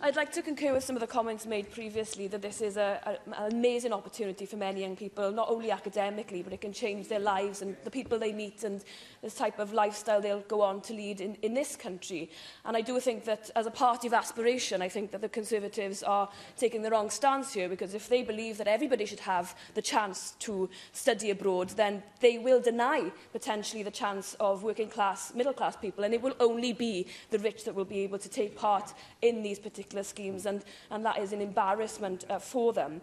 I'd like to concur with some of the comments made previously that this is a, a, an amazing opportunity for many young people, not only academically, but it can change their lives and the people they meet and this type of lifestyle they'll go on to lead in, in this country. And I do think that as a party of aspiration, I think that the Conservatives are taking the wrong stance here, because if they believe that everybody should have the chance to study abroad, then they will deny potentially the chance of working class, middle class people, and it will only be the rich that will be able to take part in these particular schemes, and, and that is an embarrassment uh, for them.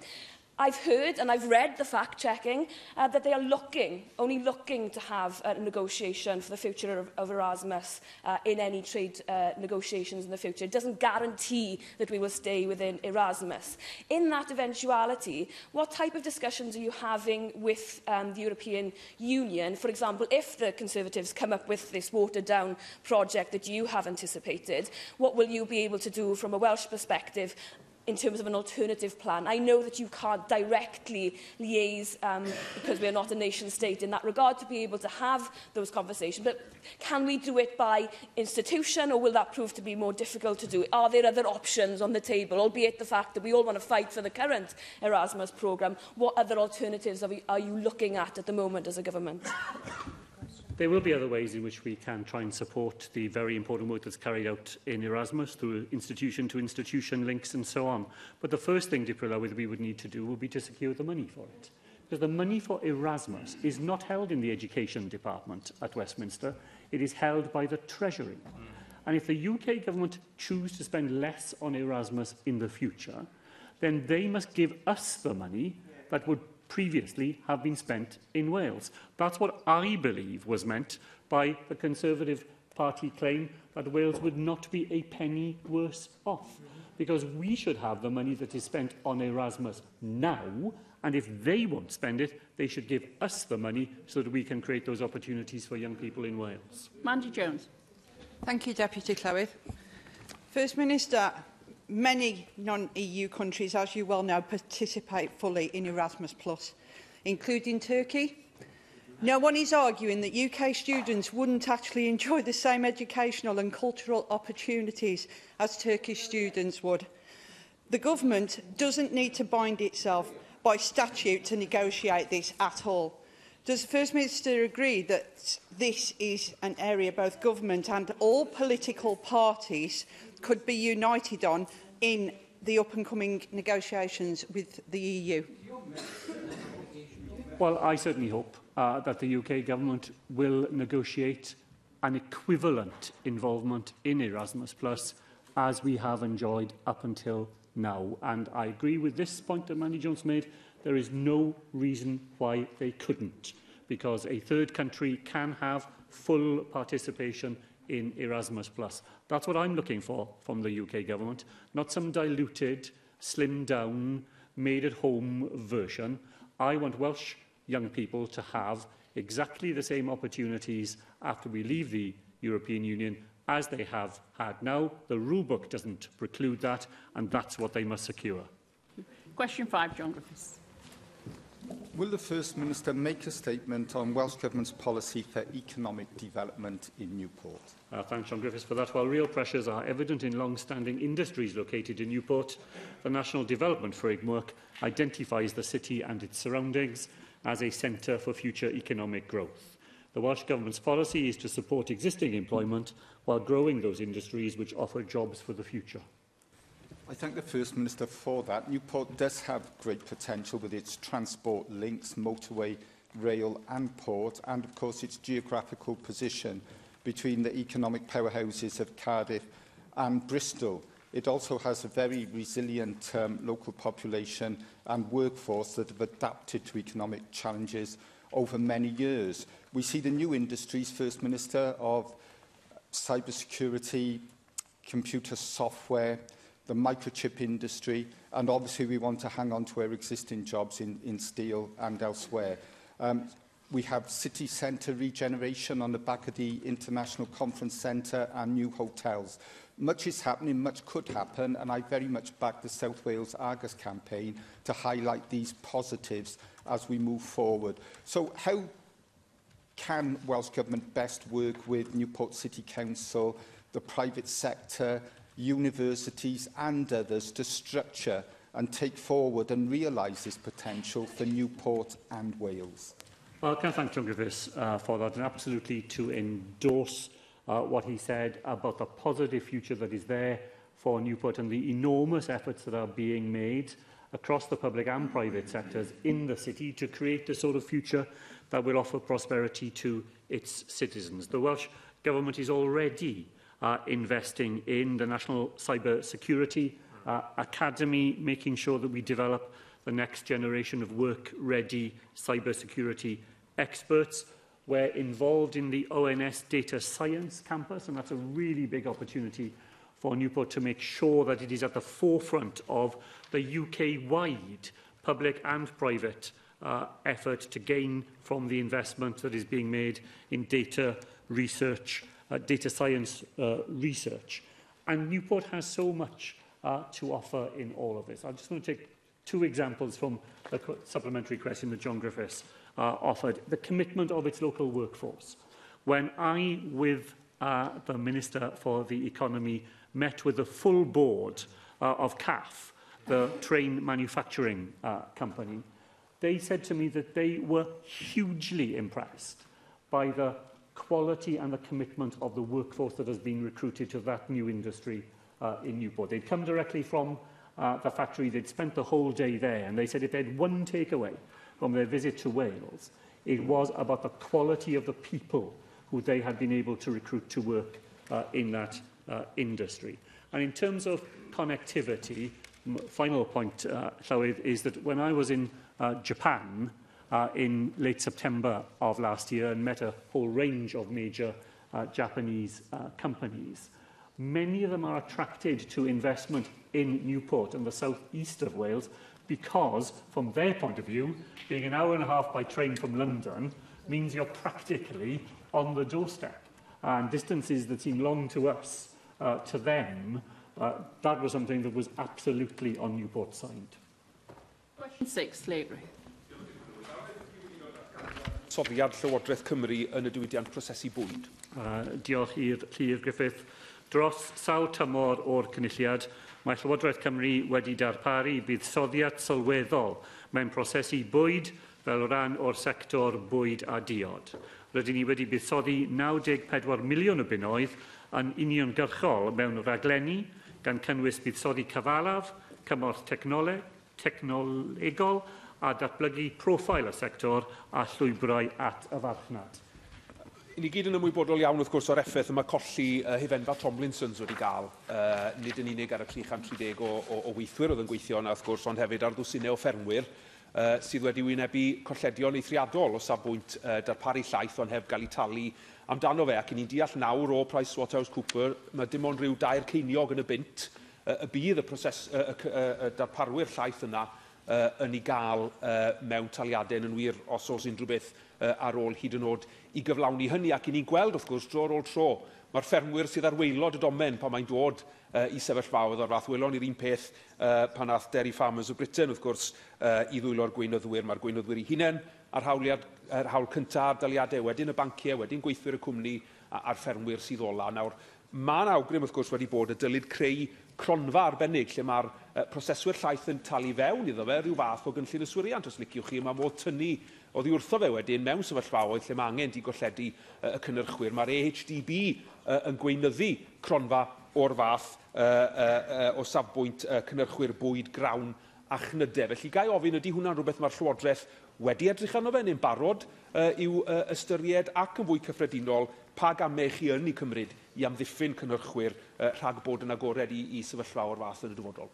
I've heard and I've read the fact-checking uh, that they are looking, only looking to have a negotiation for the future of, of Erasmus uh, in any trade uh, negotiations in the future. It doesn't guarantee that we will stay within Erasmus. In that eventuality, what type of discussions are you having with um, the European Union? For example, if the Conservatives come up with this watered-down project that you have anticipated, what will you be able to do from a Welsh perspective in terms of an alternative plan? I know that you can't directly liaise, um, because we are not a nation state in that regard, to be able to have those conversations, but can we do it by institution, or will that prove to be more difficult to do? Are there other options on the table, albeit the fact that we all want to fight for the current Erasmus programme? What other alternatives are, we, are you looking at at the moment as a government? There will be other ways in which we can try and support the very important work that's carried out in Erasmus through institution-to-institution links and so on. But the first thing, Dirprwy Lywydd, we would need to do would be to secure the money for it. Because the money for Erasmus is not held in the Education Department at Westminster. It is held by the Treasury. And if the U K government choose to spend less on Erasmus in the future, then they must give us the money that would previously have been spent in Wales. That's what I believe was meant by the Conservative Party claim that Wales would not be a penny worse off, because we should have the money that is spent on Erasmus now, and if they won't spend it, they should give us the money so that we can create those opportunities for young people in Wales. Mandy Jones. Thank you, Deputy Clywyd. First Minister, Many non-E U countries, as you well know, participate fully in Erasmus+, including Turkey. No one is arguing that U K students wouldn't actually enjoy the same educational and cultural opportunities as Turkish students would. The government doesn't need to bind itself by statute to negotiate this at all. Does the First Minister agree that this is an area both government and all political parties could be united on in the up-and-coming negotiations with the E U? Well, I certainly hope uh, that the U K government will negotiate an equivalent involvement in Erasmus+ as we have enjoyed up until now. And I agree with this point that Mandy Jones made. There is no reason why they couldn't, because a third country can have full participation in Erasmus+. That's what I'm looking for from the U K government, not some diluted, slimmed-down, made-at-home version. I want Welsh young people to have exactly the same opportunities after we leave the European Union as they have had now. The rule book doesn't preclude that, and that's what they must secure. Question five, John Griffiths. Will the First Minister make a statement on Welsh Government's policy for economic development in Newport? Uh, thanks, John Griffiths, for that. While real pressures are evident in long-standing industries located in Newport, the National Development Framework identifies the city and its surroundings as a centre for future economic growth. The Welsh Government's policy is to support existing employment while growing those industries which offer jobs for the future. I thank the First Minister for that. Newport does have great potential with its transport links, motorway, rail and port, and of course its geographical position between the economic powerhouses of Cardiff and Bristol. It also has a very resilient um, local population and workforce that have adapted to economic challenges over many years. We see the new industries, First Minister, of cybersecurity, computer software, the microchip industry, and obviously we want to hang on to our existing jobs in, in steel and elsewhere. Um, we have city centre regeneration on the back of the International Conference Centre and new hotels. Much is happening, much could happen, and I very much back the South Wales Argus campaign to highlight these positives as we move forward. So how can Welsh Government best work with Newport City Council, the private sector, universities and others to structure and take forward and realise this potential for Newport and Wales? Well, can I thank John Griffiths uh, for that, and absolutely to endorse uh, what he said about the positive future that is there for Newport and the enormous efforts that are being made across the public and private sectors in the city to create the sort of future that will offer prosperity to its citizens. The Welsh Government is already Uh, investing in the National Cyber Security uh, Academy, making sure that we develop the next generation of work-ready cybersecurity experts. We're involved in the O N S Data Science Campus, and that's a really big opportunity for Newport to make sure that it is at the forefront of the U K-wide public and private uh, effort to gain from the investment that is being made in data research Uh, data science uh, research. And Newport has so much uh, to offer in all of this. I just want to take two examples from the supplementary question that John Griffiths uh, offered. The commitment of its local workforce. When I, with uh, the Minister for the Economy, met with the full board uh, of C A F, the train manufacturing uh, company, they said to me that they were hugely impressed by the quality and the commitment of the workforce that has been recruited to that new industry uh, in Newport. They'd come directly from uh, the factory, they'd spent the whole day there, and they said if they had one takeaway from their visit to Wales, it was about the quality of the people who they had been able to recruit to work uh, in that uh, industry. And in terms of connectivity, m final point, uh, Llywydd, is that when I was in uh, Japan, Uh, in late September of last year and met a whole range of major uh, Japanese uh, companies. Many of them are attracted to investment in Newport and the southeast of Wales because, from their point of view, being an hour and a half by train from London means you're practically on the doorstep. And distances that seem long to us, uh, to them, Uh, that was something that was absolutely on Newport's side. Question six, Slavery. Soddiad Llywodraeth Cymru yn y diwydiant prosesu bwyd. Diolch i'r Llyr Griffith. Dros sawl tymor o'r cynulliad, mae Llywodraeth Cymru wedi darparu bydd soddiad sylweddol mewn prosesu bwyd fel rhan o'r sector bwyd a diod. Rydyn ni wedi buddsoddi nawdeg pedwar miliwn o bunnoedd yn uniongyrchol mewn raglenni, gan cynnwys buddsoddi cyfalaf, cymorth technolegol a datblygu profil y sector a llwybrau at y farchnad. Ni gyd yn ymwybodol iawn wrth gwrs o'r effaith yma colli uh, hifenfa Tomlinson's wedi gael, uh, nid yn unig ar y tri chant tri deg o, o, o weithwyr oedd yn gweithio yna wrth gwrs, ond hefyd ar ddwsinau o ffermwyr uh, sydd wedi wynebu colledion eithriadol o safbwynt uh, darparu llaeth ond heb gael ei talu amdano fe, ac ni'n deall nawr o PricewaterhouseCoopers mae dim ond rhyw dair ceiniog yn y bint uh, y bydd y proses uh, uh, uh, darparwyr llaeth yna uh, yn ei gael uh, mewn taliadau yn wir os oes unrhyw beth uh, ar ôl hyd yn oed i gyflawni hynny, ac i ni'n gweld wrth gwrs dro'r ôl tro mae'r ffermwyr sydd ar waelod y domen pan mae'n dod uh, i sefyllfaoedd o'r fath. Welon i'r un peth uh, pan ath Dairy Farmers o Britain wrth gwrs uh, i ddwylo'r gweinyddwyr. Mae'r gweinyddwyr eu hunain a'r hawliad, ar hawl cyntaf, daliadau, wedyn y banciau, wedyn gweithwyr y cwmni a'r ffermwyr sydd ola. Nawr, mae'n awgrym wrth gwrs wedi bod y dylid creu cronfa arbennig lle mae'r uh, proseswyr llaeth yn talu fewn iddo fe rhyw fath o gynllun yswiriant, os liciwch chi, mae modd tynnu oedd i wrtho fe wedyn mewn sefyllfaoedd lle mae angen digolledi uh, y cynnyrchwyr. Mae'r E H D B uh, yn gweinyddu cronfa o'r fath uh, uh, uh, o safbwynt uh, cynnyrchwyr bwyd, grawn a chnydau. Felly gai ofyn, ydy hwnna'n rhywbeth mae'r Llywodraeth wedi edrych arno fe neu'n barod uh, i'w uh, ystyried, ac yn fwy cyffredinol pa gamau chi yn ei cymryd i amddiffyn cynnyrchwyr uh, rhag bod yn agored i, i sefyllfa o'r fath yn y dyfodol?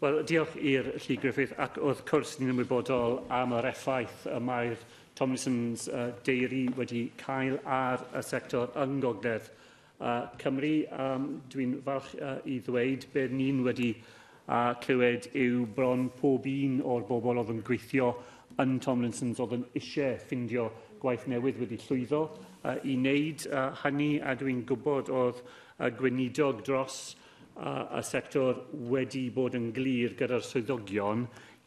Wel, diolch i'r Llyr Griffith, ac wrth cwrs ni'n ymwybodol am yr effaith y mae'r Tomlinson's uh, Dairy wedi cael ar y sector yng Ngogledd uh, Cymru. Um, Dwi'n falch uh, i ddweud be ni'n wedi uh, clywed yw bron pob un o'r bobl oedd yn gweithio yn Tomlinson's oedd yn eisiau ffindio gwaith newydd wedi llwyddo uh, i wneud uh, hynny, a dwi'n gwybod oedd uh, gweinidog dros a sector wedi bod yn glir gyda'r swyddogion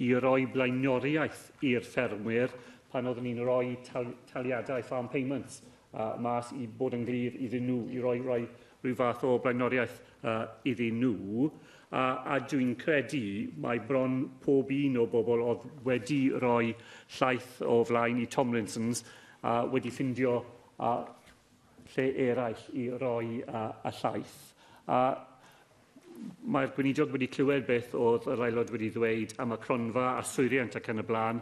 i roi blaenoriaeth i'r ffermwyr pan oedden ni'n roi tal taliadau farm payments uh, mas i bod yn glir iddyn nhw, i roi, roi rhyw fath o blaenoriaeth uh, iddyn nhw. Uh, a dwi'n credu mae bron pob un o bobl oedd wedi roi llaeth o flaen i Tomlinson's uh, wedi ffindio uh, lle eraill i roi uh, y llaeth. Uh, Mae'r gweinidiog wedi clywed beth oedd yr aelod wedi ddweud am y cronfa a swiriant ac yn y blaen,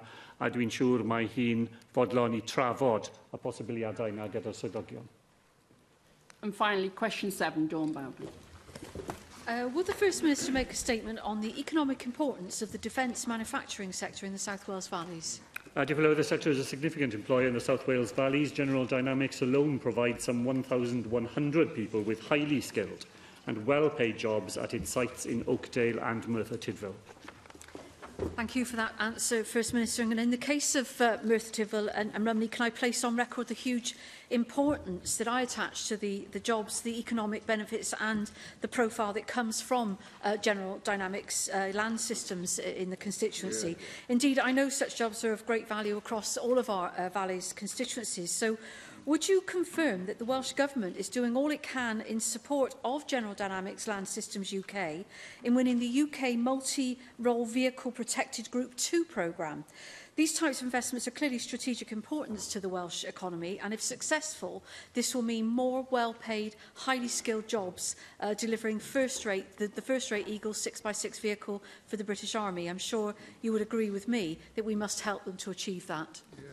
a dwi'n siŵr mae hi'n fodlon i trafod y posibiliadau yna gyda'r swyddogion. And finally, question seven, Dawn Bowden. Uh, would the First Minister make a statement on the economic importance of the defence manufacturing sector in the South Wales Valleys? Uh, dear fellow, the sector is a significant employer in the South Wales Valleys. General Dynamics alone provides some one thousand one hundred people with highly skilled and well-paid jobs at its sites in Oakdale and Merthyr Tydfil. Thank you for that answer, First Minister. And in the case of uh, Merthyr Tydfil and, and Rumney, can I place on record the huge importance that I attach to the, the jobs, the economic benefits and the profile that comes from uh, General Dynamics uh, land systems in the constituency. Yeah. Indeed, I know such jobs are of great value across all of our uh, Valleys constituencies. So, would you confirm that the Welsh Government is doing all it can in support of General Dynamics Land Systems U K in winning the U K Multi-Role Vehicle Protected Group two programme? These types of investments are clearly strategic importance to the Welsh economy, and if successful, this will mean more well-paid, highly skilled jobs, uh, delivering first-rate, the, the first-rate Eagle six by six vehicle for the British Army. I'm sure you would agree with me that we must help them to achieve that. Yeah.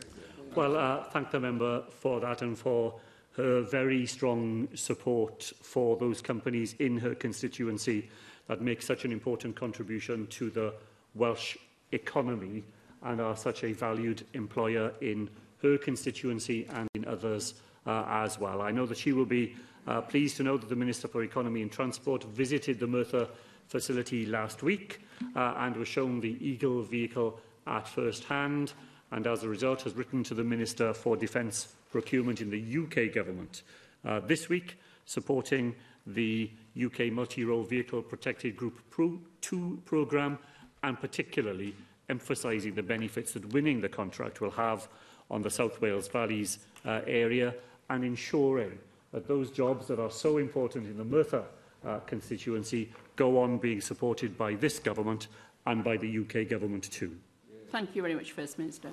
Well, uh, thank the member for that and for her very strong support for those companies in her constituency that make such an important contribution to the Welsh economy and are such a valued employer in her constituency and in others uh, as well. I know that she will be uh, pleased to know that the Minister for Economy and Transport visited the Merthyr facility last week uh, and was shown the Eagle vehicle at first hand, and as a result has written to the Minister for Defence Procurement in the U K Government. Uh, this week, supporting the U K multi-role vehicle protected group two programme, and particularly emphasising the benefits that winning the contract will have on the South Wales Valleys uh, area, and ensuring that those jobs that are so important in the Merthyr uh, constituency go on being supported by this government and by the U K government too. Thank you very much, First Minister.